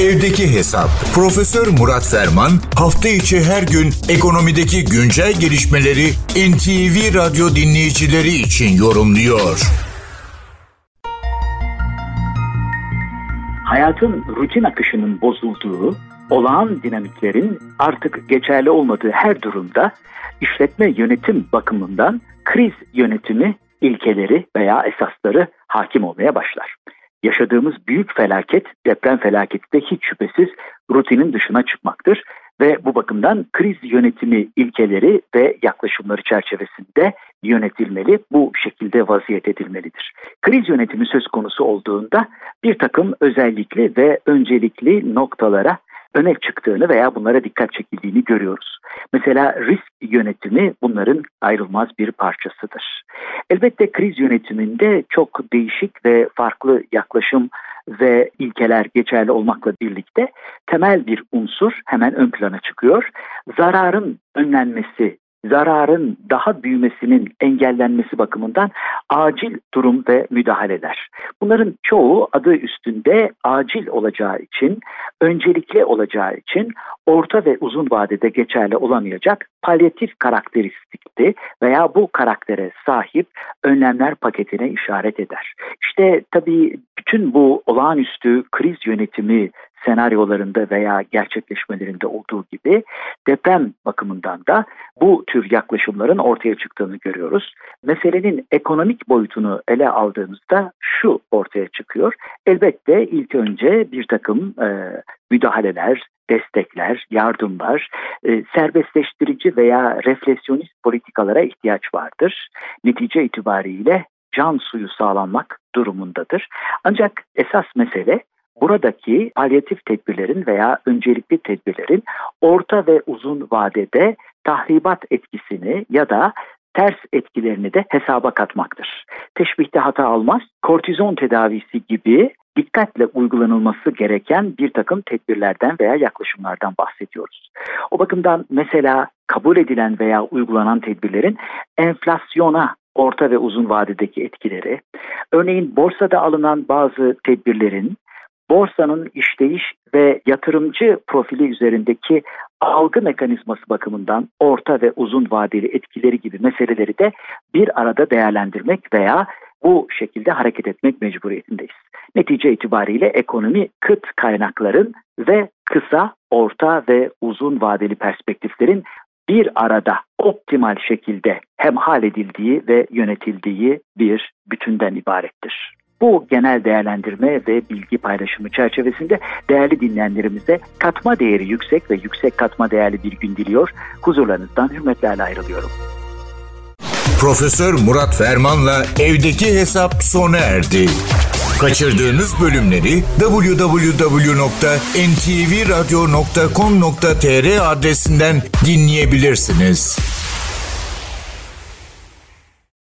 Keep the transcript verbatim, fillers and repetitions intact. Evdeki Hesap. Profesör Murat Ferman hafta içi her gün ekonomideki güncel gelişmeleri N T V Radyo dinleyicileri için yorumluyor. Hayatın rutin akışının bozulduğu, olağan dinamiklerin artık geçerli olmadığı her durumda işletme yönetim bakımından kriz yönetimi ilkeleri veya esasları hakim olmaya başlar. Yaşadığımız büyük felaket, deprem felaketi de hiç şüphesiz rutinin dışına çıkmaktır ve bu bakımdan kriz yönetimi ilkeleri ve yaklaşımları çerçevesinde yönetilmeli, bu şekilde vaziyet edilmelidir. Kriz yönetimi söz konusu olduğunda bir takım özellikli ve öncelikli noktalara öne çıktığını veya bunlara dikkat çekildiğini görüyoruz. Mesela risk yönetimi bunların ayrılmaz bir parçasıdır. Elbette kriz yönetiminde çok değişik ve farklı yaklaşım ve ilkeler geçerli olmakla birlikte temel bir unsur hemen ön plana çıkıyor. Zararın önlenmesi, zararın daha büyümesinin engellenmesi bakımından acil durum ve müdahaleler. Bunların çoğu adı üstünde acil olacağı için, öncelikli olacağı için orta ve uzun vadede geçerli olamayacak palyatif karakteristikli veya bu karaktere sahip önlemler paketine işaret eder. İşte tabii bütün bu olağanüstü kriz yönetimi senaryolarında veya gerçekleşmelerinde olduğu gibi deprem bakımından da bu tür yaklaşımların ortaya çıktığını görüyoruz. Meselenin ekonomik boyutunu ele aldığımızda şu ortaya çıkıyor. Elbette ilk önce bir takım e, müdahaleler, destekler, yardımlar, e, serbestleştirici veya reflesyonist politikalara ihtiyaç vardır. Netice itibariyle can suyu sağlanmak durumundadır. Ancak esas mesele buradaki palyatif tedbirlerin veya öncelikli tedbirlerin orta ve uzun vadede tahribat etkisini ya da ters etkilerini de hesaba katmaktır. Teşbihte hata olmaz, kortizon tedavisi gibi dikkatle uygulanılması gereken bir takım tedbirlerden veya yaklaşımlardan bahsediyoruz. O bakımdan mesela kabul edilen veya uygulanan tedbirlerin enflasyona orta ve uzun vadedeki etkileri, örneğin borsada alınan bazı tedbirlerin borsanın işleyiş ve yatırımcı profili üzerindeki algı mekanizması bakımından orta ve uzun vadeli etkileri gibi meseleleri de bir arada değerlendirmek veya bu şekilde hareket etmek mecburiyetindeyiz. Netice itibariyle ekonomi kıt kaynakların ve kısa, orta ve uzun vadeli perspektiflerin bir arada optimal şekilde hemhal edildiği ve yönetildiği bir bütünden ibarettir. Bu genel değerlendirme ve bilgi paylaşımı çerçevesinde değerli dinleyenlerimize katma değeri yüksek ve yüksek katma değerli bir gün diliyor. Huzurlarınızdan hürmetlerle ayrılıyorum. Profesör Murat Ferman'la Evdeki Hesap sona erdi. Kaçırdığınız bölümleri double-u double-u double-u nokta en ti vi radyo nokta com nokta tr adresinden dinleyebilirsiniz.